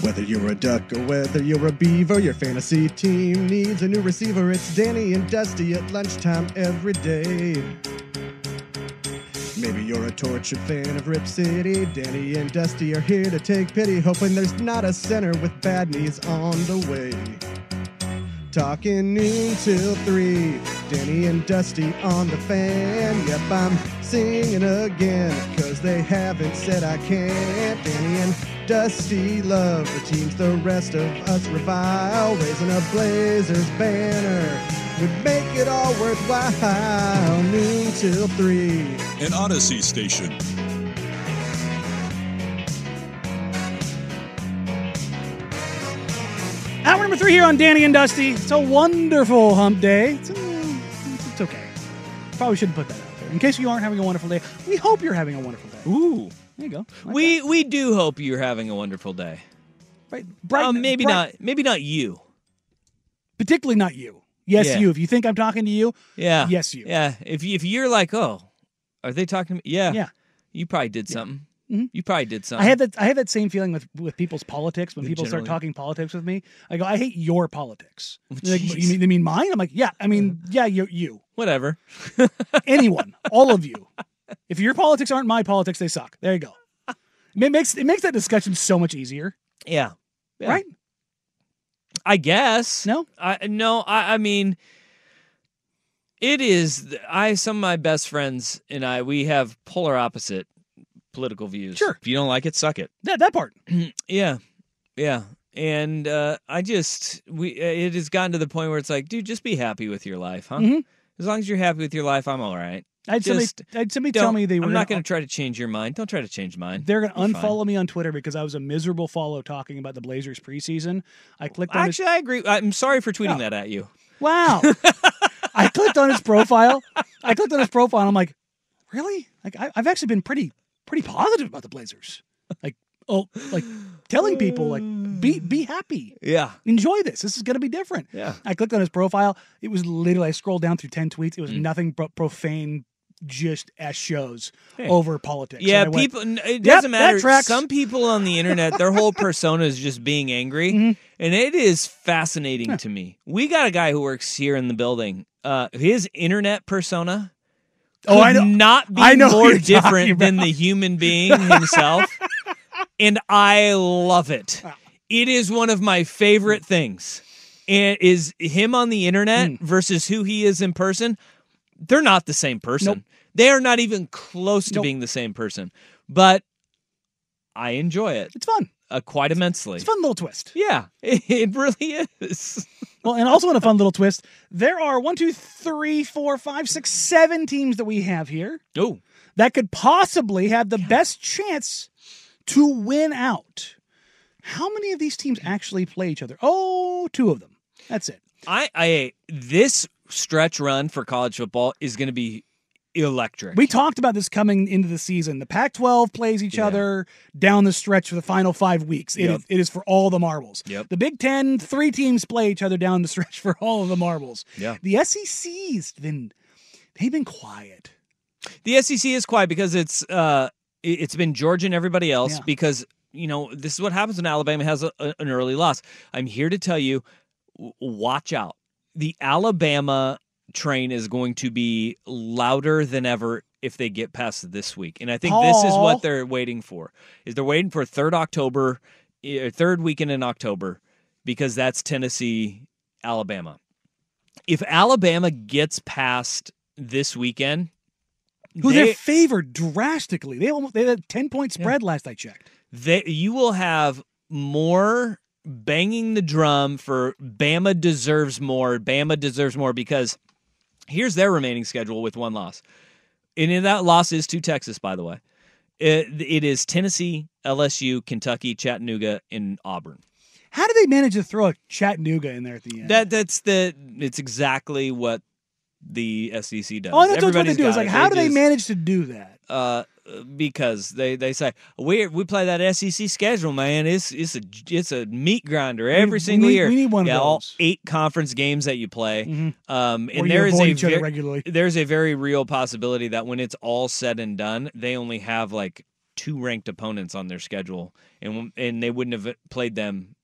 Whether you're a duck or whether you're a beaver, your fantasy team needs a new receiver. It's Danny and Dusty at lunchtime every day. Maybe you're a tortured fan of Rip City. Danny and Dusty are here to take pity, hoping there's not a center with bad knees on the way. Talking noon till 3, Danny and Dusty on the Fan. Yep, I'm singing again, because they haven't said I can't. Danny and Dusty love the teams the rest of us revile. Raising a Blazers banner would make it all worthwhile. Noon till 3, an Odyssey station. Hour number 3 here on Danny and Dusty. It's a wonderful hump day. It's okay. Probably shouldn't put that out there. In case you aren't having a wonderful day, we hope you're having a wonderful day. Ooh. There you go. Like we do hope you're having a wonderful day. Right. Maybe not you. Particularly not you. Yes, you. If you think I'm talking to you, yes, you. Yeah. If you're like, oh, are they talking to me? Yeah. You probably did something. Mm-hmm. You probably did something. I had that same feeling with people's politics. When people start talking politics with me, I go, I hate your politics. Like, you mean mine? I'm like, yeah. I mean, yeah, you. Whatever. Anyone, all of you. If your politics aren't my politics, they suck. There you go. It makes that discussion so much easier. Yeah. Right. I guess. No, I mean. It is. Some of my best friends and I, we have polar opposite political views. Sure. If you don't like it, suck it. That part. Yeah. And it has gotten to the point where it's like, dude, just be happy with your life, huh? Mm-hmm. As long as you're happy with your life, I'm all right. Somebody tell me they were. I'm not going to try to change your mind. Don't try to change mine. They're going to unfollow me on Twitter because I was a miserable follow talking about the Blazers preseason. I clicked on I agree. I'm sorry for tweeting that at you. Wow. I clicked on his profile. And I'm like, really? Like I've actually been pretty positive about the Blazers. Like, telling people, be happy. Yeah. Enjoy this. This is going to be different. Yeah. I clicked on his profile. It was literally, I scrolled down through 10 tweets. It was nothing but profane, just ass shows over politics. Yeah, it doesn't matter. Some people on the internet, their whole persona is just being angry. Mm-hmm. And it is fascinating to me. We got a guy who works here in the building. His internet persona could not be more different than the human being himself. And I love it. It is one of my favorite things. And is him on the internet versus who he is in person. They're not the same person. Nope. They are not even close to being the same person. But I enjoy it. It's fun. Quite immensely. It's a fun little twist. Yeah, it really is. Well, and also in a fun little twist, there are 7 teams that we have here that could possibly have the best chance to win out. How many of these teams actually play each other? 2 of them. That's it. I this stretch run for college football is going to be electric. We talked about this coming into the season. The Pac-12 plays each other down the stretch for the final 5 weeks. It is for all the marbles. The Big Ten, 3 teams play each other down the stretch for all of the marbles. The SEC's been, they've been quiet. The SEC is quiet because it's been Georgia and everybody else because, you know, this is what happens when Alabama has an early loss. I'm here to tell you, watch out. The Alabama train is going to be louder than ever if they get past this week. And I think this is what they're waiting for, is they're waiting for third weekend in October, because that's Tennessee, Alabama. If Alabama gets past this weekend, they're favored drastically. They had a 10-point spread last I checked. You will have more banging the drum for Bama deserves more. Bama deserves more, because here's their remaining schedule with one loss. And that loss is to Texas, by the way. It is Tennessee, LSU, Kentucky, Chattanooga, and Auburn. How do they manage to throw a Chattanooga in there at the end? It's exactly what the SEC does. Oh, that's what they do. It's like, how do they manage to do that? Because they say we play that SEC schedule, man. It's a meat grinder every single year. We need one of those. All 8 conference games that you play. Mm-hmm. And there is a very real possibility that when it's all said and done, they only have like 2 ranked opponents on their schedule, and they wouldn't have played them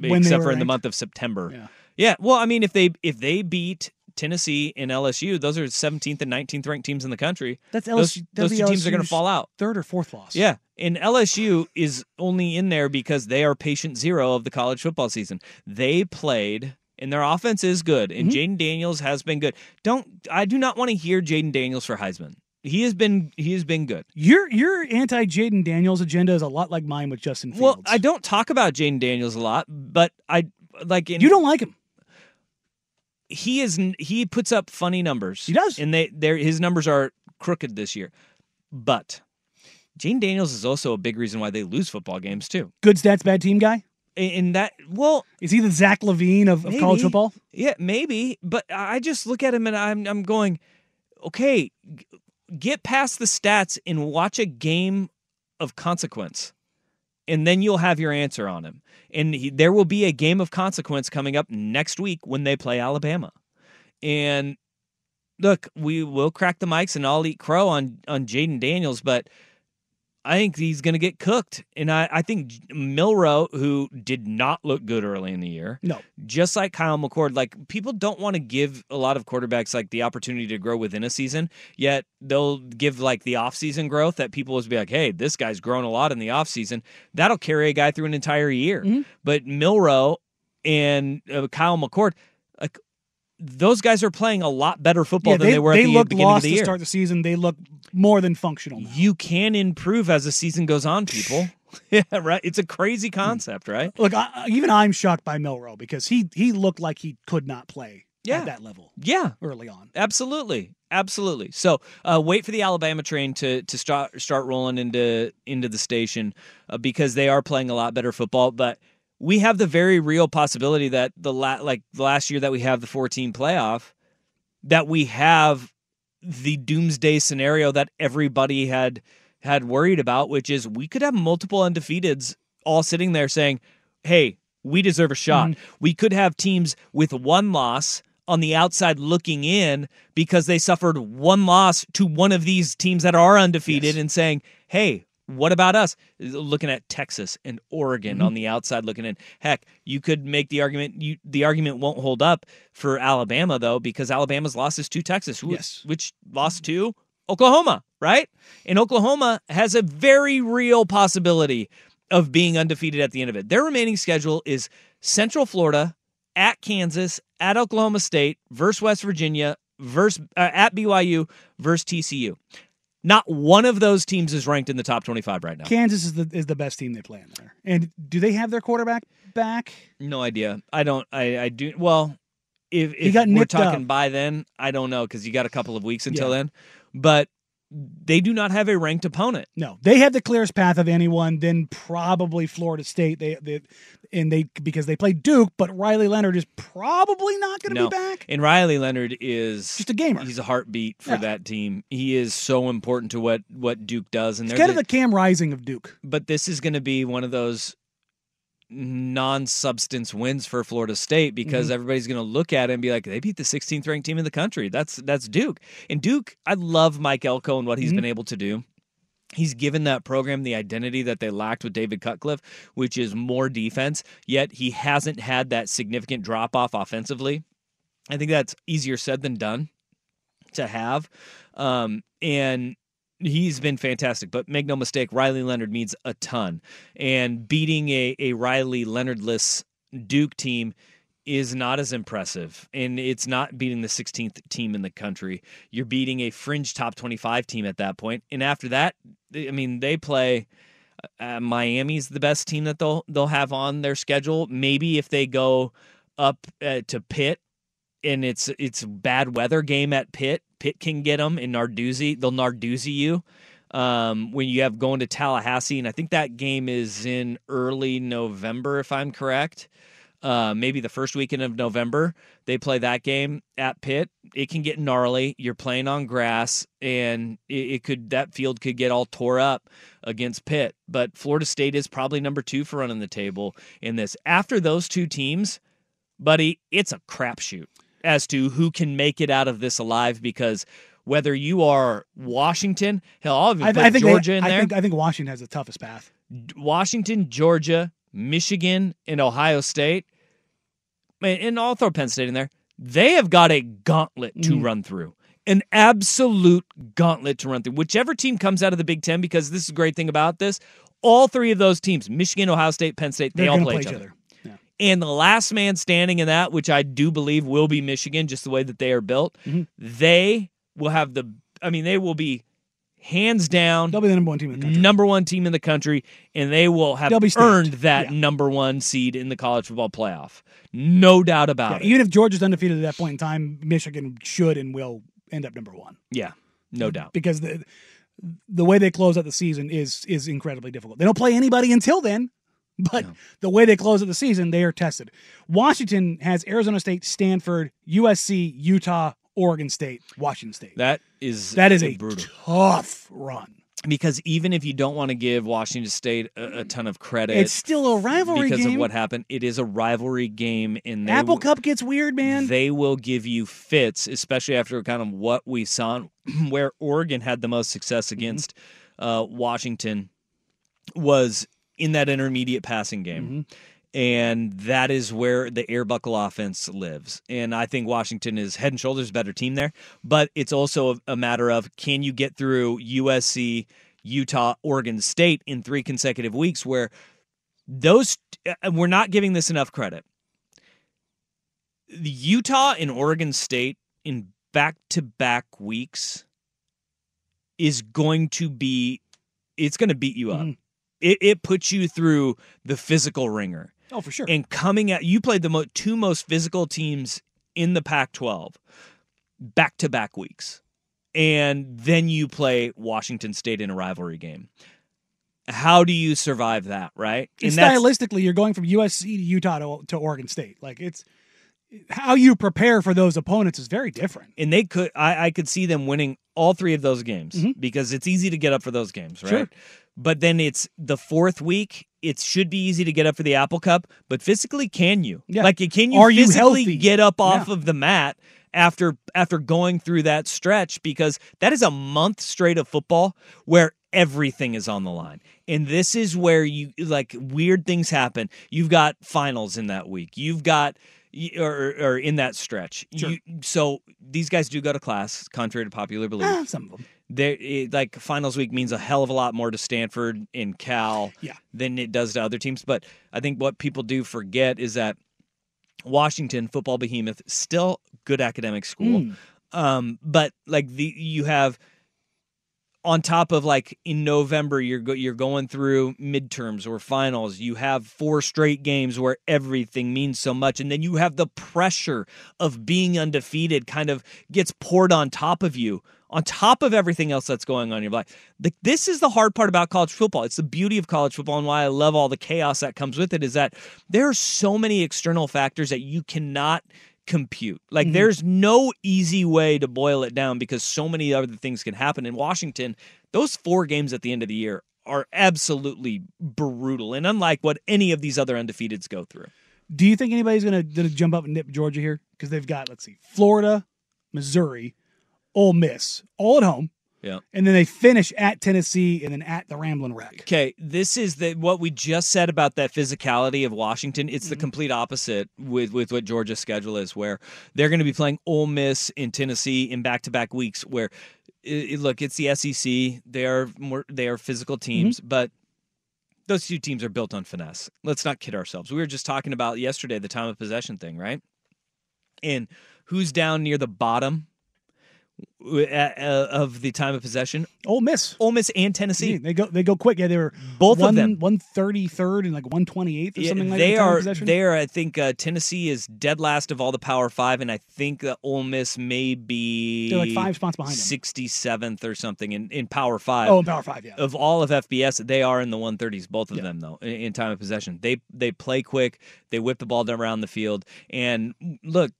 except for in the month of September. Yeah. Well, I mean, if they beat Tennessee and LSU, those are 17th and 19th ranked teams in the country. That's LSU. Those two teams are going to fall out. Third or fourth loss. Yeah, and LSU is only in there because they are patient zero of the college football season. They played, and their offense is good, and Jaden Daniels has been good. I do not want to hear Jaden Daniels for Heisman. He has been good. Your anti Jaden Daniels agenda is a lot like mine with Justin Fields. Well, I don't talk about Jaden Daniels a lot, but I like. You don't like him. He puts up funny numbers. He does. And his numbers are crooked this year. But Jaden Daniels is also a big reason why they lose football games, too. Good stats, bad team guy? Is he the Zach Levine of college football? Yeah, maybe. But I just look at him and I'm going, okay, get past the stats and watch a game of consequence. And then you'll have your answer on him. And there will be a game of consequence coming up next week when they play Alabama. And look, we will crack the mics and I'll eat crow on Jaden Daniels, but I think he's going to get cooked. And I think Milroe, who did not look good early in the year, just like Kyle McCord, like people don't want to give a lot of quarterbacks like the opportunity to grow within a season, yet they'll give like the offseason growth that people will be like, hey, this guy's grown a lot in the offseason. That'll carry a guy through an entire year. Mm-hmm. But Milroe and Kyle McCord, like, those guys are playing a lot better football than they were at the beginning of the year. They look lost to start the season. They look more than functional now. You can improve as the season goes on, people. Yeah, right? It's a crazy concept, right? Look, even I'm shocked by Milroe because he looked like he could not play at that level early on. Absolutely. So wait for the Alabama train to start rolling into the station because they are playing a lot better football, but we have the very real possibility that the last year that we have the 4-team playoff, that we have the doomsday scenario that everybody had worried about, which is we could have multiple undefeateds all sitting there saying, hey, we deserve a shot. Mm-hmm. We could have teams with 1 loss on the outside looking in because they suffered 1 loss to one of these teams that are undefeated and saying, hey, what about us? Looking at Texas and Oregon on the outside looking in. Heck, you could make the argument. The argument won't hold up for Alabama, though, because Alabama's losses to Texas, which lost to Oklahoma, right? And Oklahoma has a very real possibility of being undefeated at the end of it. Their remaining schedule is Central Florida, at Kansas, at Oklahoma State, versus West Virginia, at BYU, versus TCU. Not one of those teams is ranked in the top 25 right now. Kansas is the best team they play in there. And do they have their quarterback back? No idea. I don't. I do. Well, if we're talking up by then, I don't know because you got a couple of weeks until then. But they do not have a ranked opponent. No, they have the clearest path of anyone, then probably Florida State. They because they play Duke, but Riley Leonard is probably not going to be back. And Riley Leonard is just a gamer. He's a heartbeat for that team. He is so important to what Duke does. And it's kind of the Cam Rising of Duke. But this is going to be one of those non-substance wins for Florida State, because everybody's going to look at it and be like, they beat the 16th ranked team in the country. That's Duke. And Duke, I love Mike Elko and what he's been able to do. He's given that program the identity that they lacked with David Cutcliffe, which is more defense, yet he hasn't had that significant drop-off offensively. I think that's easier said than done to have. And he's been fantastic, but make no mistake, Riley Leonard means a ton. And beating a Riley Leonard-less Duke team is not as impressive, and it's not beating the 16th team in the country. You're beating a fringe top 25 team at that point. And after that, I mean, they play Miami's the best team that they'll have on their schedule. Maybe if they go up to Pitt and it's bad weather game at Pitt, Pitt can get them, and Narduzzi, they'll Narduzzi you. When you have going to Tallahassee, and I think that game is in early November, if I'm correct. Maybe the first weekend of November, they play that game at Pitt. It can get gnarly. You're playing on grass, and that field could get all tore up against Pitt. But Florida State is probably number 2 for running the table in this. After those two teams, buddy, it's a crapshoot as to who can make it out of this alive, because whether you are Washington, hell, I'll even put Georgia in there. I think Washington has the toughest path. Washington, Georgia, Michigan, and Ohio State, and I'll throw Penn State in there, they have got a gauntlet to run through, an absolute gauntlet to run through. Whichever team comes out of the Big Ten, because this is the great thing about this, all three of those teams, Michigan, Ohio State, Penn State, they all play each other. Yeah. And the last man standing in that, which I do believe will be Michigan, just the way that they are built, they will have they will be hands down, they'll be the number 1 team in the country. And they will have earned that number 1 seed in the college football playoff. No doubt about it. Even if Georgia's undefeated at that point in time, Michigan should and will end up number 1. Yeah, no doubt. Because the way they close out the season is incredibly difficult. They don't play anybody until then, but the way they close out the season, they are tested. Washington has Arizona State, Stanford, USC, Utah, Oregon State, Washington State. That is a brutal, tough run. Because even if you don't want to give Washington State a ton of credit, it's still a rivalry game. Because of what happened, it is a rivalry game. And Apple Cup gets weird, man. They will give you fits, especially after kind of what we saw, where Oregon had the most success against Washington was in that intermediate passing game. And that is where the air buckle offense lives. And I think Washington is head and shoulders a better team there. But it's also a matter of, can you get through USC, Utah, Oregon State in 3 consecutive weeks, where those – we're not giving this enough credit. Utah and Oregon State in back-to-back weeks is going to be – it's going to beat you up. It puts you through the physical ringer. Oh, for sure. And coming at you, played the two most physical teams in the Pac-12 back-to-back weeks. And then you play Washington State in a rivalry game. How do you survive that, right? And stylistically, you're going from USC to Utah to Oregon State. Like, it's how you prepare for those opponents is very different. And they could, I could see them winning all 3 of those games because it's easy to get up for those games, right? Sure. But then it's the 4th week. It should be easy to get up for the Apple Cup, but physically, can you? Yeah. Like, can you physically get up off of the mat after going through that stretch? Because that is a month straight of football where everything is on the line. And this is where you, like, weird things happen. You've got finals in that week. You've got or in that stretch. Sure. So these guys do go to class, contrary to popular belief. Some of them. Like, finals week means a hell of a lot more to Stanford and Cal than it does to other teams. But I think what people do forget is that Washington, football behemoth, still good academic school. But, like, you have, on top of, like, in November, you're going through midterms or finals. You have 4 straight games where everything means so much. And then you have the pressure of being undefeated kind of gets poured on top of you on top of everything else that's going on in your life. This is the hard part about college football. It's the beauty of college football, and why I love all the chaos that comes with it, is that there are so many external factors that you cannot compute. Like, there's no easy way to boil it down because so many other things can happen. In Washington, those 4 games at the end of the year are absolutely brutal and unlike what any of these other undefeateds go through. Do you think anybody's going to jump up and nip Georgia here? Because they've got, let's see, Florida, Missouri, Ole Miss, all at home. Yeah. And then they finish at Tennessee and then at the Ramblin' Wreck. Okay, this is what we just said about that physicality of Washington. It's the complete opposite with what Georgia's schedule is, where they're going to be playing Ole Miss in Tennessee in back-to-back weeks where, look, it's the SEC. They are physical teams, but those two teams are built on finesse. Let's not kid ourselves. We were just talking about yesterday the time of possession thing, right? And who's down near the bottom of the time of possession? Ole Miss and Tennessee. Yeah, they go quick. Yeah, they were both of them 133rd and like 128th or something like that. They are. I think Tennessee is dead last of all the Power Five, and I think that Ole Miss may be they're like 5 spots behind them, 67th or something in Power Five. Oh, in Power Five, yeah. Of all of FBS, they are in the 130s. Both of them, though, in time of possession, they play quick. They whip the ball down around the field, and look.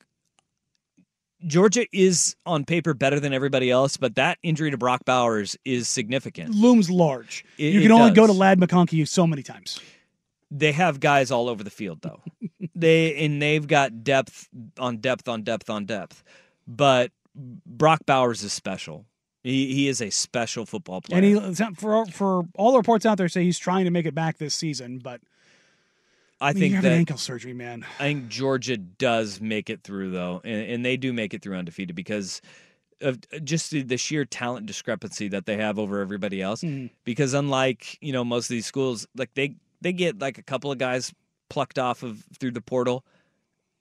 Georgia is, on paper, better than everybody else, but that injury to Brock Bowers is significant. Looms large. You can only go to Ladd McConkey so many times. They have guys all over the field, though. They've got depth on depth on depth on depth. But Brock Bowers is special. He is a special football player. And for all the reports out there, say he's trying to make it back this season, but I think you have an ankle surgery, man. I think Georgia does make it through, though, and they do make it through undefeated because of just the sheer talent discrepancy that they have over everybody else. Because unlike most of these schools, like they get like a couple of guys plucked off of through the portal.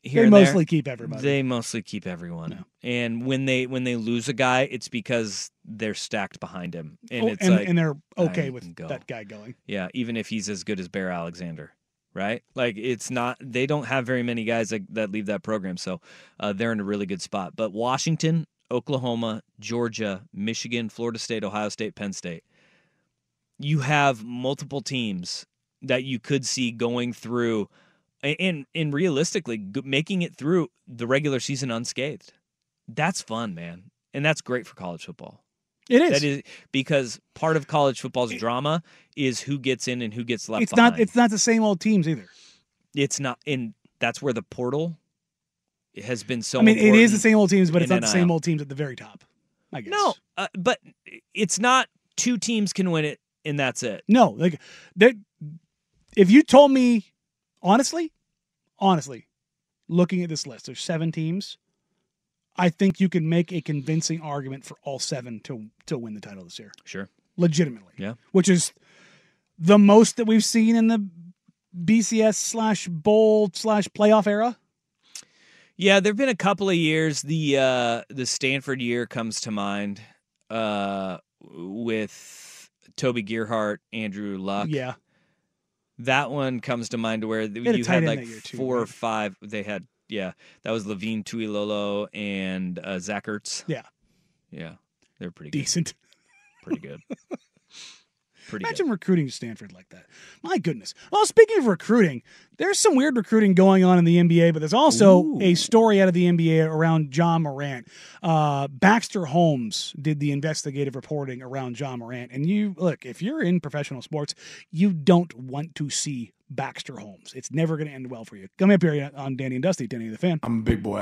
They mostly keep everyone. Yeah. And when they lose a guy, it's because they're stacked behind him, and they're okay with that guy going. Yeah, even if he's as good as Bear Alexander. Right? Like, it's not, they don't have very many guys that leave that program, so they're in a really good spot. But Washington, Oklahoma, Georgia, Michigan, Florida State, Ohio State, Penn State, you have multiple teams that you could see going through and realistically making it through the regular season unscathed. That's fun, man. And that's great for college football. It is. That is because part of college football's drama is who gets in and who gets left behind. It's not the same old teams either. It's not, and that's where the portal has been so important. I mean, it is the same old teams, but it's not the same old teams at the very top, I guess. No, but it's not 2 teams can win it and that's it. No, like if you told me, honestly, looking at this list, there's 7 teams. I think you can make a convincing argument for all 7 to win the title this year. Sure. Legitimately. Yeah. Which is the most that we've seen in the BCS/bowl/playoff era. Yeah, there have been a couple of years. The Stanford year comes to mind with Toby Gearhart, Andrew Luck. Yeah. That one comes to mind to where you had like 4 or 5. They had. Yeah, that was Levine Tuilolo and Zach Ertz. Yeah, they're pretty decent, pretty good. Imagine recruiting Stanford like that. My goodness. Well, speaking of recruiting, there's some weird recruiting going on in the NBA, but there's also a story out of the NBA around Ja Morant. Baxter Holmes did the investigative reporting around Ja Morant, and if you're in professional sports, you don't want to see Baxter Holmes. It's never going to end well for you. Come up here on Danny and Dusty, Danny the Fan. I'm a big boy.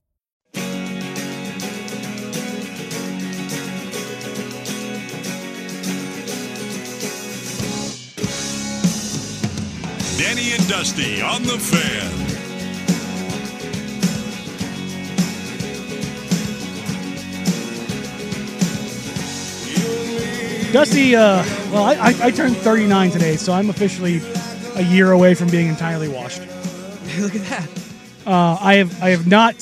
Danny and Dusty on the Fan. Dusty, well, I turned 39 today, so I'm officially a year away from being entirely washed. Look at that. I've not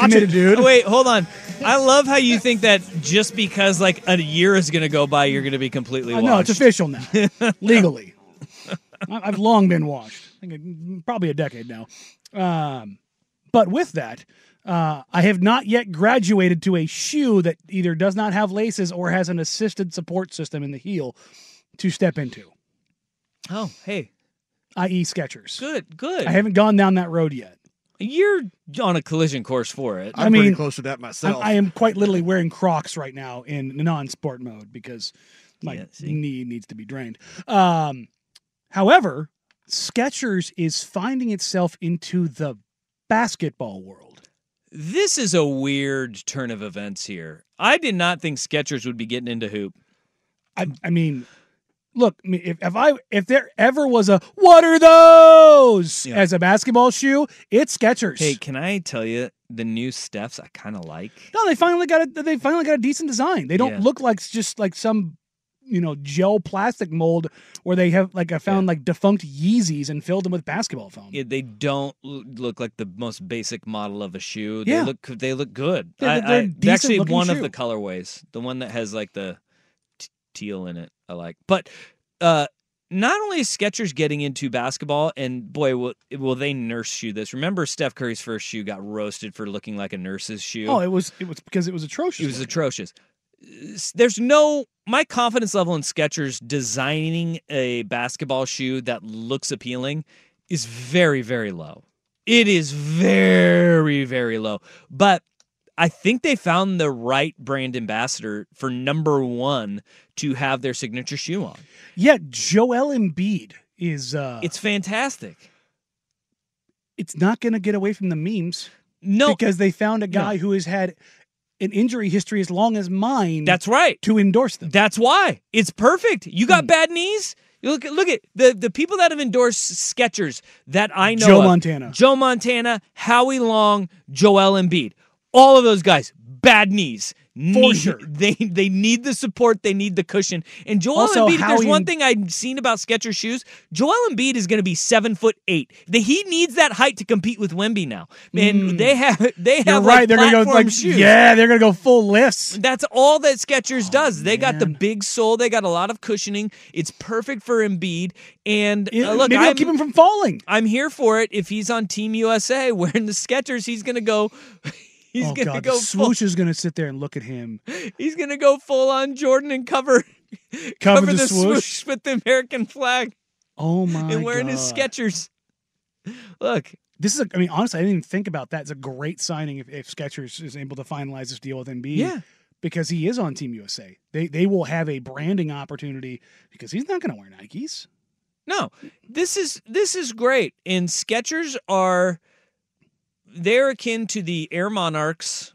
committed, dude. Wait, hold on. I love how you think that just because like a year is going to go by, you're going to be completely washed. No, it's official now, legally. I've long been washed. I think probably a decade now. But with that, I have not yet graduated to a shoe that either does not have laces or has an assisted support system in the heel to step into. Oh, hey. I.e. Skechers. Good. I haven't gone down that road yet. You're on a collision course for it. I'm pretty close to that myself. I am quite literally wearing Crocs right now in non-sport mode because my knee needs to be drained. However, Skechers is finding itself into the basketball world. This is a weird turn of events here. I did not think Skechers would be getting into hoop. I mean, look, if there ever was a "what are those" as a basketball shoe, it's Skechers. Hey, can I tell you the new Stephs I kind of like? No, they finally got a decent design. They don't look like just like some, you know, gel plastic mold where they have like I found defunct Yeezys and filled them with basketball foam. Yeah, they don't look like the most basic model of a shoe. Yeah. They look good. They're actually one shoe of the colorways, the one that has like the teal in it. I like, but not only is Skechers getting into basketball, and boy, will they nurse shoe this. Remember Steph Curry's first shoe got roasted for looking like a nurse's shoe. Oh, it was because it was atrocious. It was atrocious. There's my confidence level in Skechers designing a basketball shoe that looks appealing is very, very low. It is very, very low. But I think they found the right brand ambassador for number one to have their signature shoe on. Yeah, Joel Embiid is... it's fantastic. It's not going to get away from the memes. No. Because they found a guy who has had an injury history as long as mine. That's right. To endorse them. That's why. It's perfect. You got bad knees? Look at the people that have endorsed Skechers that I know Joe of. Montana. Joe Montana, Howie Long, Joel Embiid. All of those guys, bad knees. For sure. They need the support. They need the cushion. And Joel Embiid, there's one thing I've seen about Skechers shoes. Joel Embiid is going to be 7'8". He needs that height to compete with Wemby now. And they have you're right. They're platform gonna go, shoes. Yeah, they're going to go full lifts. That's all that Skechers does. They got the big sole. They got a lot of cushioning. It's perfect for Embiid. And look, maybe I'll keep him from falling. I'm here for it. If he's on Team USA wearing the Skechers, he's going to go... He's going to go. The swoosh is going to sit there and look at him. He's going to go full on Jordan and cover the swoosh with the American flag. Oh my! And wearing his Skechers. Look, this is. I mean, honestly, I didn't even think about that. It's a great signing if Skechers is able to finalize this deal with Embiid. Yeah. Because he is on Team USA, they will have a branding opportunity because he's not going to wear Nikes. No, this is great, and Skechers are. They're akin to the Air Monarchs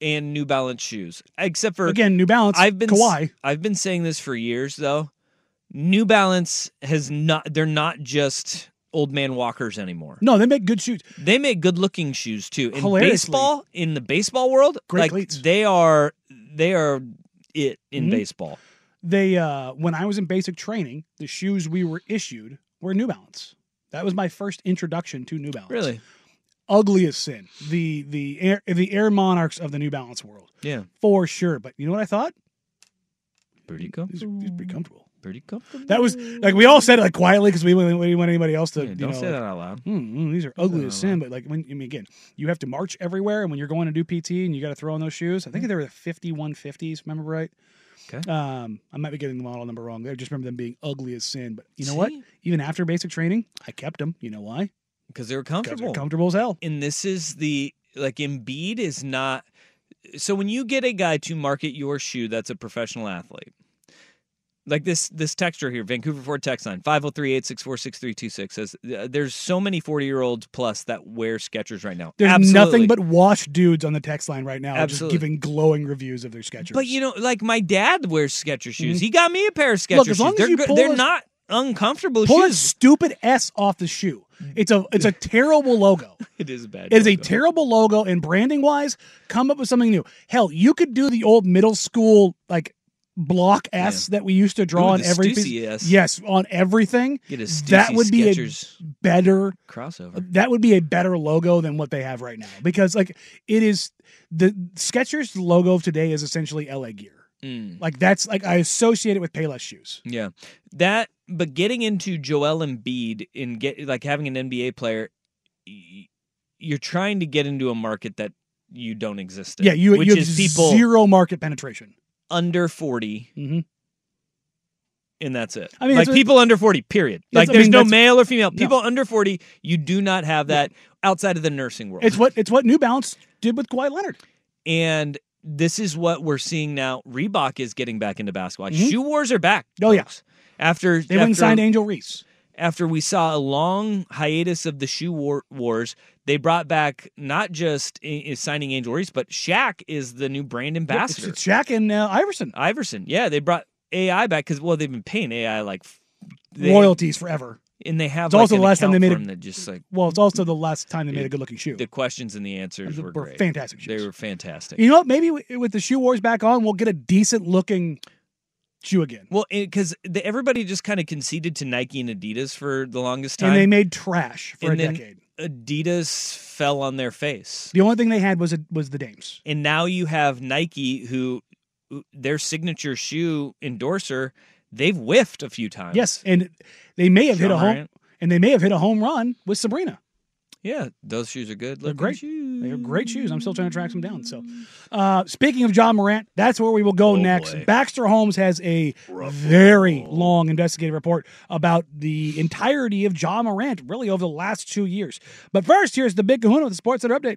and New Balance shoes. Except for, again, New Balance, Kawhi. I've been saying this for years, though. New Balance has not, they're not just old man walkers anymore. No, they make good shoes. They make good looking shoes too. In baseball, in the baseball world, great cleats. They are it in baseball. They when I was in basic training, the shoes we were issued were New Balance. That was my first introduction to New Balance. Really? Ugly as sin. The Air Monarchs of the New Balance world. Yeah. For sure. But you know what I thought? Pretty comfortable. These are pretty comfortable. That was, like, we all said it, like, quietly because we want anybody else to, yeah, don't say that out loud. These are ugly as sin, but, like, when, I mean, again, you have to march everywhere, and when you're going to do PT and you got to throw on those shoes, I think they were the 5150s, remember right? Okay. I might be getting the model number wrong. I just remember them being ugly as sin, but you know what? Even after basic training, I kept them. You know why? Because they were comfortable. Because they're comfortable as hell. And this is the, like, Embiid is not, so when you get a guy to market your shoe that's a professional athlete, like this texture here, Vancouver Ford text line, 503-864-6326 says, there's so many 40-year-olds plus that wear Skechers right now. There's nothing but washed dudes on the text line right now just giving glowing reviews of their Skechers. But, you know, like, my dad wears Skechers shoes. He got me a pair of Skechers shoes. They're not uncomfortable shoes. Pull a stupid S off the shoe. It's a terrible logo. It is a bad logo. It is a terrible logo, and branding-wise, come up with something new. Hell, you could do the old middle school, like, block S that we used to draw on every piece. S. Yes, on everything. Get a Stussy that would be Skechers a better crossover. That would be a better logo than what they have right now, because, like, it is the Skechers logo of today is essentially LA gear. Like, that's, like, I associate it with Payless shoes. Yeah, that. But getting into Joel Embiid and having an NBA player, you're trying to get into a market that you don't exist in. Yeah, which you have is people zero market penetration. Under 40, and that's it. I mean, like, people under 40, period. Like, there's no male or female. People under 40, you do not have that outside of the nursing world. It's what New Balance did with Kawhi Leonard. And this is what we're seeing now. Reebok is getting back into basketball. Shoe wars are back. Oh, yes. Yeah. They went and signed Angel Reese. After we saw a long hiatus of the shoe wars, they brought back not just signing Angel Reese, but Shaq is the new brand ambassador. It's Shaq and Iverson. Yeah, they brought AI back because, well, they've been paying AI royalties forever. And they have, it's like, also the last time they made it. Just, like, well, it's also the last time they made a good-looking shoe. The questions and the answers were great. Fantastic shoes. They were fantastic. You know what? Maybe with the shoe wars back on, we'll get a decent-looking shoe again. Well, because everybody just kind of conceded to Nike and Adidas for the longest time. And they made trash for a decade. Adidas fell on their face. The only thing they had was the Dames. And now you have Nike, who their signature shoe endorser, they've whiffed a few times. Yes, and they may have hit a home run with Sabrina. Yeah, those shoes are good. They're great shoes. They're great shoes. I'm still trying to track them down. So, speaking of Ja Morant, that's where we will go next. Boy. Baxter Holmes has a very long investigative report about the entirety of Ja Morant, really, over the last 2 years. But first, here's the Big Kahuna with the Sports Center update.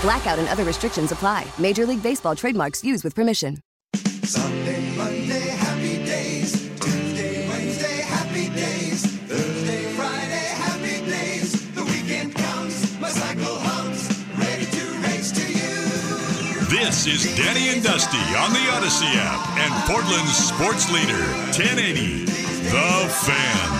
Blackout and other restrictions apply. Major League Baseball trademarks used with permission. Sunday, Monday, happy days. Tuesday, Wednesday, happy days. Thursday, Friday, happy days. The weekend comes, my cycle hums. This is Danny and Dusty on the Odyssey app and Portland's sports leader, 1080, The Fan.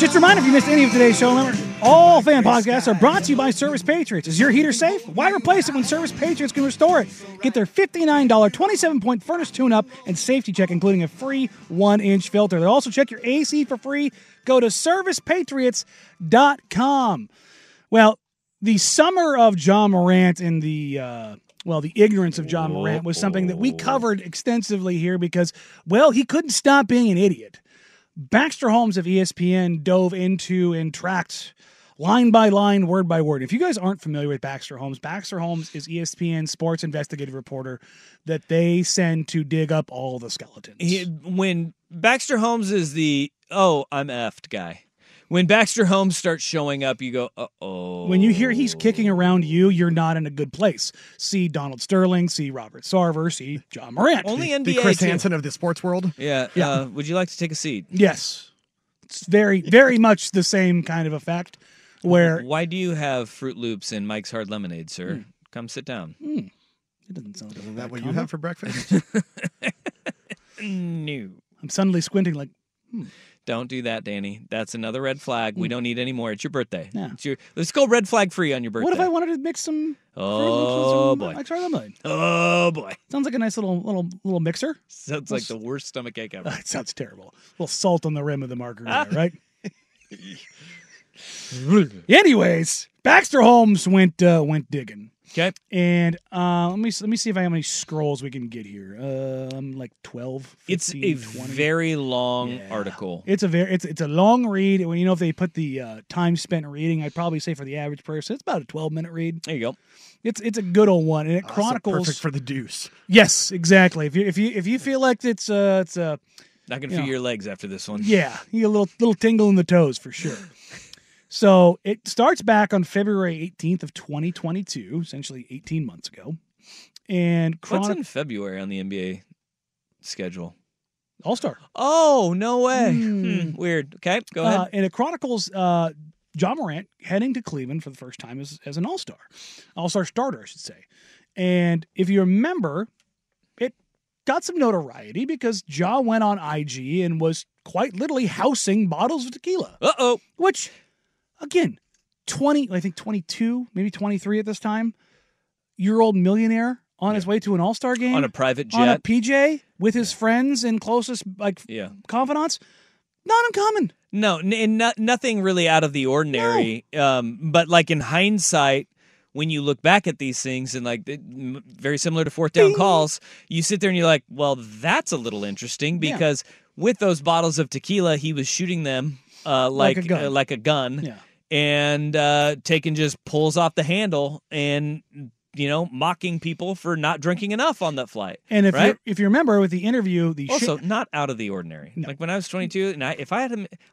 Just a reminder, if you missed any of today's show, remember, all fan podcasts are brought to you by Service Patriots. Is your heater safe? Why replace it when Service Patriots can restore it? Get their $59 27-point furnace tune-up and safety check, including a free 1-inch filter. They'll also check your AC for free. Go to servicepatriots.com. Well, the summer of Ja Morant and the ignorance of Ja Morant was something that we covered extensively here because, well, he couldn't stop being an idiot. Baxter Holmes of ESPN dove into and tracked line by line, word by word. If you guys aren't familiar with Baxter Holmes, Baxter Holmes is ESPN sports investigative reporter that they send to dig up all the skeletons. When Baxter Holmes is the, oh, I'm effed guy. When Baxter Holmes starts showing up, you go, uh-oh. When you hear he's kicking around you, you're not in a good place. See Donald Sterling, see Robert Sarver, see Ja Morant. Only NBA the Chris Hansen of the sports world. Yeah. Would you like to take a seat? Yes. It's very, very much the same kind of effect. Where? Why do you have Fruit Loops and Mike's Hard Lemonade, sir? Come sit down. It doesn't sound like that what comment. You have for breakfast? No. I'm suddenly squinting like, Don't do that, Danny. That's another red flag. We don't need any more. It's your birthday. Yeah. Let's go red flag free on your birthday. What if I wanted to mix some? Oh, boy. Oh, boy. Sounds like a nice little mixer. Sounds like the worst stomach ache ever. It sounds terrible. A little salt on the rim of the margarita, right? Anyways, Baxter Holmes went digging. Okay. And let me see if I have any scrolls we can get here. I'm like 12, 15, it's a 20. Very long article. It's a long read. Well, you know, if they put the time spent reading, I'd probably say for the average person, it's about a 12-minute read. There you go. It's a good old one, and it chronicles. So perfect for the deuce. Yes, exactly. If you feel like it's not gonna feel your legs after this one. Yeah, you get a little tingle in the toes for sure. So it starts back on February 18th of 2022, essentially 18 months ago. And what's in February on the NBA schedule? All-Star. Oh, no way. Weird. Okay, go ahead. And it chronicles Ja Morant heading to Cleveland for the first time as an All-Star. All-Star starter, I should say. And if you remember, it got some notoriety because Ja went on IG and was quite literally housing bottles of tequila. Uh-oh. Which... Again, 22, maybe 23 at this time, year-old millionaire on his way to an All-Star game. On a private jet. On a PJ with his friends and closest confidants. Not uncommon. No, and nothing really out of the ordinary. No. But like in hindsight, when you look back at these things and like very similar to fourth down calls, you sit there and you're like, well, that's a little interesting because with those bottles of tequila, he was shooting them like a gun. Yeah. And Taken just pulls off the handle and, mocking people for not drinking enough on that flight. And if you remember with the interview, not out of the ordinary. No. Like when I was 22, and I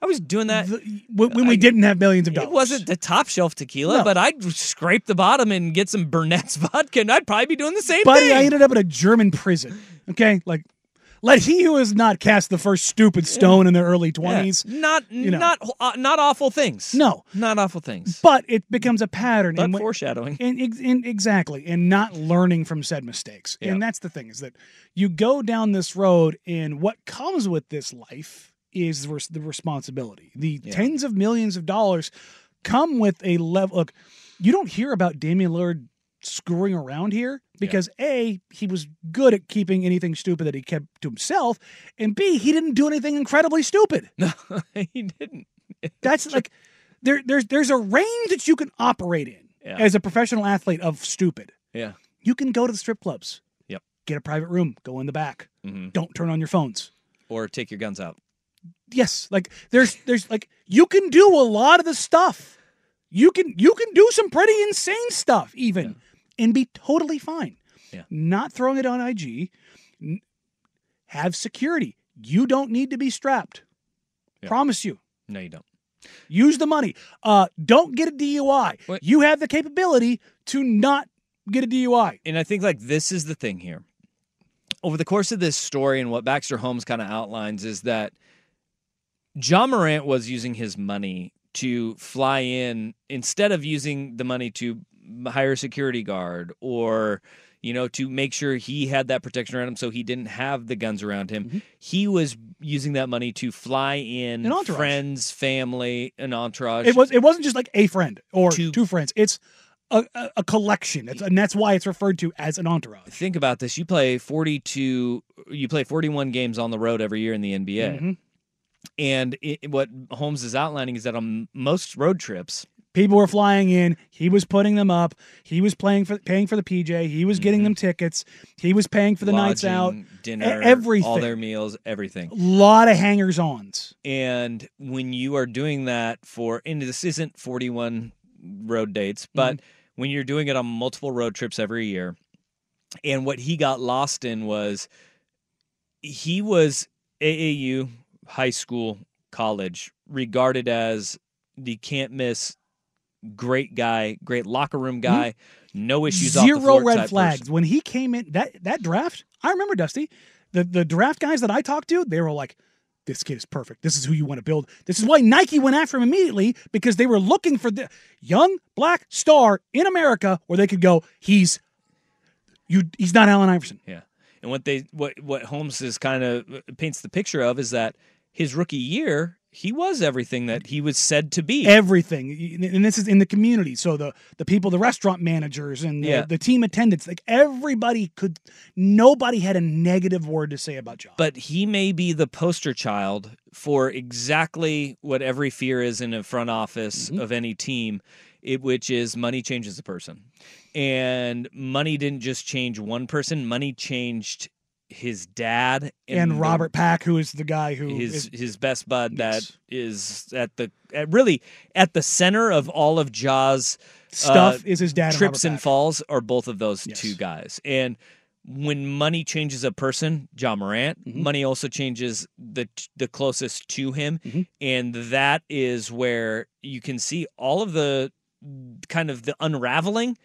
was doing that when we didn't have millions of dollars. It wasn't the top shelf tequila, but I'd scrape the bottom and get some Burnett's vodka, and I'd probably be doing the same thing. Buddy, I ended up in a German prison. Okay, like. Let he who has not cast the first stupid stone in their early 20s. Yeah. Not awful things. No. Not awful things. But it becomes a pattern. But foreshadowing. Exactly. And not learning from said mistakes. Yeah. And that's the thing, is that you go down this road, and what comes with this life is the responsibility. The tens of millions of dollars come with a level. Look, you don't hear about Damian Lillard screwing around here because A, he was good at keeping anything stupid that he kept to himself, and B, he didn't do anything incredibly stupid. No, he didn't. That's like there's a range that you can operate in as a professional athlete of stupid. Yeah, you can go to the strip clubs. Yep, get a private room, go in the back. Mm-hmm. Don't turn on your phones or take your guns out. Yes, like there's like you can do a lot of the stuff. You can do some pretty insane stuff even. Yeah. And be totally fine. Yeah. Not throwing it on IG. Have security. You don't need to be strapped. Yeah. Promise you. No, you don't. Use the money. Don't get a DUI. What? You have the capability to not get a DUI. And I think like this is the thing here. Over the course of this story and what Baxter Holmes kind of outlines is that Ja Morant was using his money to fly in instead of using the money to hire a security guard or, to make sure he had that protection around him so he didn't have the guns around him. Mm-hmm. He was using that money to fly in friends, family, an entourage. It wasn't just like a friend or two friends. It's a collection. And that's why it's referred to as an entourage. Think about this. You play 41 games on the road every year in the NBA. Mm-hmm. And what Holmes is outlining is that on most road trips, People were flying in. He was putting them up. He was paying for the PJ. He was getting them tickets. He was paying for the lodging, nights out, dinner, everything, all their meals, everything. A lot of hangers-ons. And when you are doing that for, and this isn't 41 road dates, but when you're doing it on multiple road trips every year, and what he got lost in was he was AAU, high school, college, regarded as the can't miss. Great guy, great locker room guy, no issues. Zero red flags. Person. When he came in that draft, I remember Dusty, the draft guys that I talked to, they were like, "This kid is perfect. This is who you want to build. This is why Nike went after him immediately because they were looking for the young black star in America where they could go. He's not Allen Iverson." Yeah, and what Holmes is kind of paints the picture of is that his rookie year. He was everything that he was said to be. Everything. And this is in the community. So the people, the restaurant managers and the team attendants, like everybody nobody had a negative word to say about Ja. But he may be the poster child for exactly what every fear is in a front office of any team, which is money changes a person. And money didn't just change one person. Money changed his dad and Robert Pack, who is the guy who is his best bud that is at the center of all of Ja's stuff is his dad. Trips and falls are both of those two guys. And when money changes a person, Ja Morant, money also changes the closest to him, and that is where you can see all of the kind of the unraveling.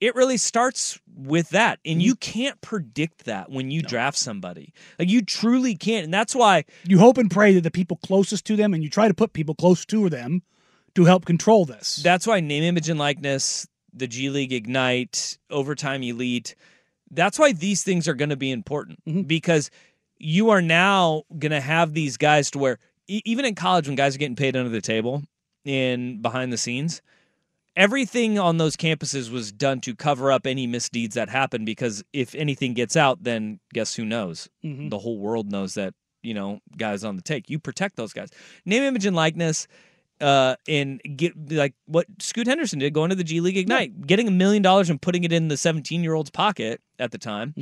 It really starts with that, and you can't predict that when you draft somebody. Like, you truly can't, and that's why... You hope and pray that the people closest to them, and you try to put people close to them to help control this. That's why name, image, and likeness, the G League Ignite, Overtime Elite, that's why these things are going to be important, because you are now going to have these guys to where, even in college when guys are getting paid under the table and behind the scenes... Everything on those campuses was done to cover up any misdeeds that happened because if anything gets out, then guess who knows? The whole world knows that, guys on the take. You protect those guys. Name, image, and likeness, and get like what Scoot Henderson did going to the G League Ignite, getting $1 million and putting it in the 17-year-old's pocket at the time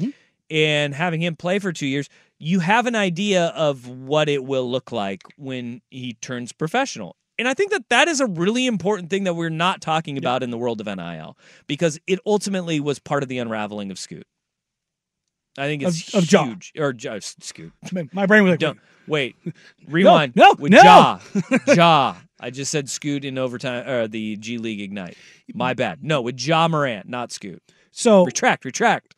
and having him play for 2 years. You have an idea of what it will look like when he turns professional. And I think that is a really important thing that we're not talking about in the world of NIL because it ultimately was part of the unraveling of Scoot. I think it's of huge. Or Scoot. My brain was like, rewind. No. Ja. I just said Scoot in overtime, or the G League Ignite. My bad. No, with Ja Morant, not Scoot. So Retract.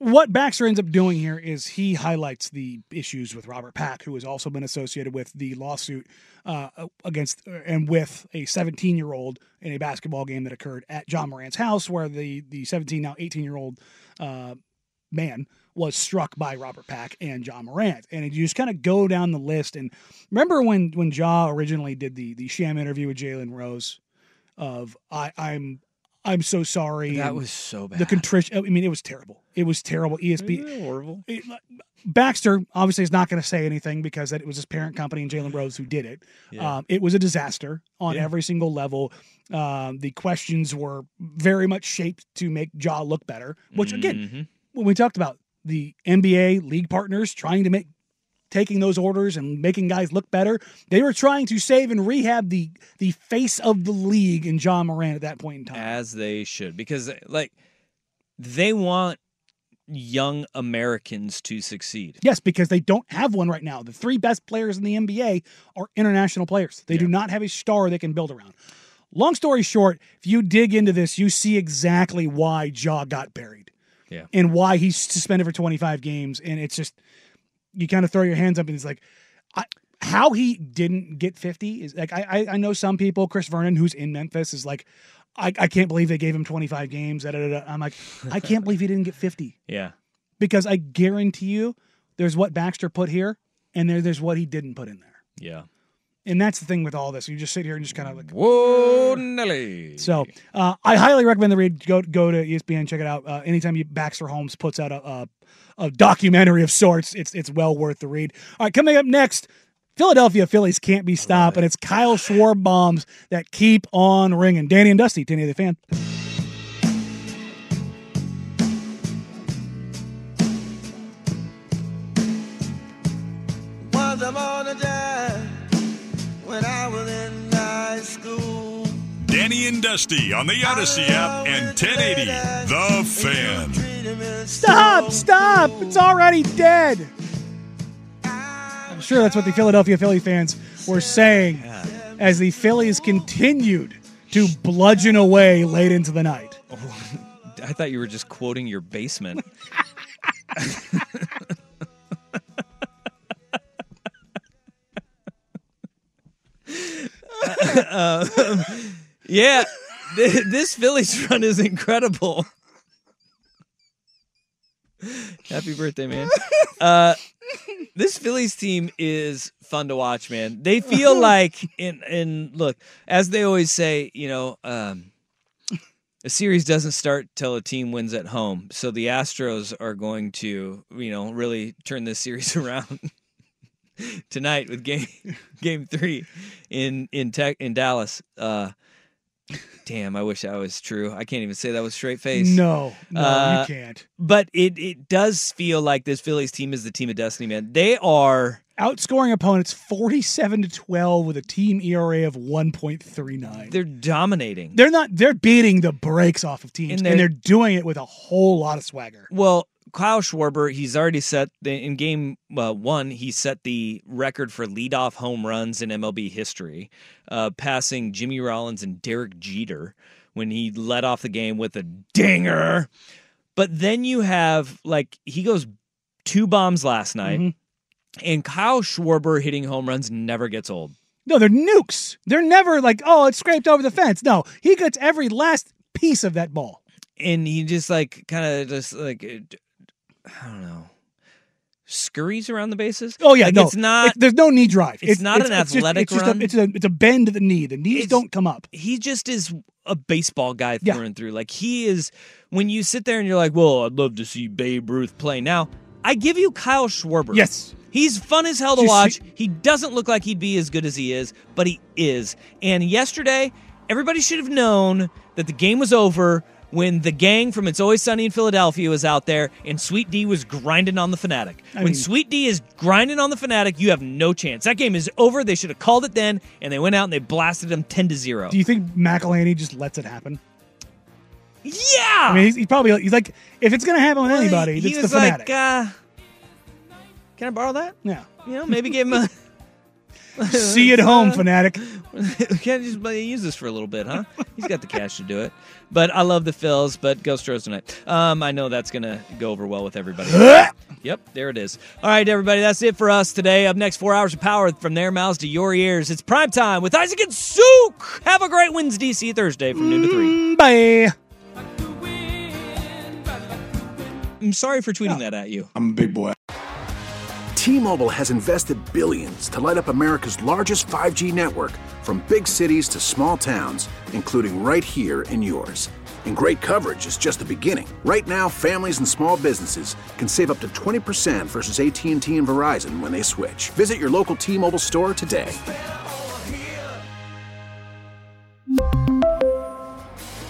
What Baxter ends up doing here is he highlights the issues with Robert Pack, who has also been associated with the lawsuit against and with a 17-year-old in a basketball game that occurred at Ja Morant's house where the 17, now 18-year-old man was struck by Robert Pack and Ja Morant. And you just kind of go down the list. And remember when Ja originally did the sham interview with Jalen Rose of, I'm so sorry. That was so bad. The contrition. I mean, it was terrible. It was terrible. ESPN. It was horrible. Baxter obviously is not going to say anything because it was his parent company and Jalen Rose who did it. Yeah. It was a disaster on every single level. The questions were very much shaped to make Ja look better, which again, when we talked about the NBA league partners trying to taking those orders and making guys look better. They were trying to save and rehab the face of the league in Ja Morant at that point in time. As they should. Because, they want young Americans to succeed. Yes, because they don't have one right now. The three best players in the NBA are international players. They do not have a star they can build around. Long story short, if you dig into this, you see exactly why Ja got buried. Yeah. And why he's suspended for 25 games. And it's just... You kind of throw your hands up, and it's like, how he didn't get 50 is like I know some people. Chris Vernon, who's in Memphis, is like, I can't believe they gave him 25 games. Da, da, da. I'm like, I can't believe he didn't get 50. Yeah, because I guarantee you, there's what Baxter put here, and there's what he didn't put in there. Yeah, and that's the thing with all this. You just sit here and just kind of like, whoa, Nelly. So I highly recommend the read. Go to ESPN, check it out. Anytime Baxter Holmes puts out a documentary of sorts, it's well worth the read. All right, coming up next, Philadelphia Phillies can't be stopped, and it's Kyle Schwarber bombs that keep on ringing. Danny and Dusty, Danny the Fan. Was a morning time when I was in high school. Danny and Dusty on the Odyssey app and 1080 The Fan. Stop! It's already dead. I'm sure that's what the Philadelphia Philly fans were saying as the Phillies continued to bludgeon away late into the night. Oh, I thought you were just quoting your basement. Yeah, this Phillies run is incredible. Happy birthday, man. This Phillies team is fun to watch, man. They feel like, look, as they always say, you know, a series doesn't start till a team wins at home. So the Astros are going to, you know, really turn this series around tonight with game three in Dallas. Damn, I wish that was true. I can't even say that with a straight face. No, you can't. But it does feel like this Phillies team is the team of destiny, man. They are outscoring opponents 47-12 with a team ERA of 1.39. They're dominating. They're beating the brakes off of teams, and they're doing it with a whole lot of swagger. Well, Kyle Schwarber, he's already set in game one. He set the record for leadoff home runs in MLB history, passing Jimmy Rollins and Derek Jeter when he led off the game with a dinger. But then you have, like, he goes two bombs last night, and Kyle Schwarber hitting home runs never gets old. No, they're nukes. They're never like, oh, it scraped over the fence. No, he gets every last piece of that ball. And he just, like, kind of just, like, I don't know, scurries around the bases. Oh yeah, like, no, there's no knee drive. It's not an athletic run. It's a bend of the knee. The knees don't come up. He just is a baseball guy through and through. Like, he is. When you sit there and you're like, well, I'd love to see Babe Ruth play. Now, I give you Kyle Schwarber. Yes. He's fun as hell to watch. He doesn't look like he'd be as good as he is, but he is. And yesterday, everybody should have known that the game was over when the gang from It's Always Sunny in Philadelphia was out there and Sweet D was grinding on the Phanatic. When Sweet D is grinding on the Phanatic, you have no chance. That game is over. They should have called it then, and they went out and they blasted him 10-0. Do you think McElhaney just lets it happen? Yeah! I mean, he's like, if it's going to happen with anybody, it's the Phanatic. He was like, can I borrow that? Yeah. You know, maybe give him a... See at home, Phanatic. Can't just use this for a little bit, huh? He's got the cash to do it. But I love the Phils, but go Stros tonight. I know that's going to go over well with everybody. Yep, there it is. All right, everybody, that's it for us today. Up next, 4 hours of power from their mouths to your ears. It's Prime Time with Isaac and Souk. Have a great Wednesday, see you Thursday from noon to 3. Bye. I'm sorry for tweeting that at you. I'm a big boy. T-Mobile has invested billions to light up America's largest 5G network, from big cities to small towns, including right here in yours. And great coverage is just the beginning. Right now, families and small businesses can save up to 20% versus AT&T and Verizon when they switch. Visit your local T-Mobile store today.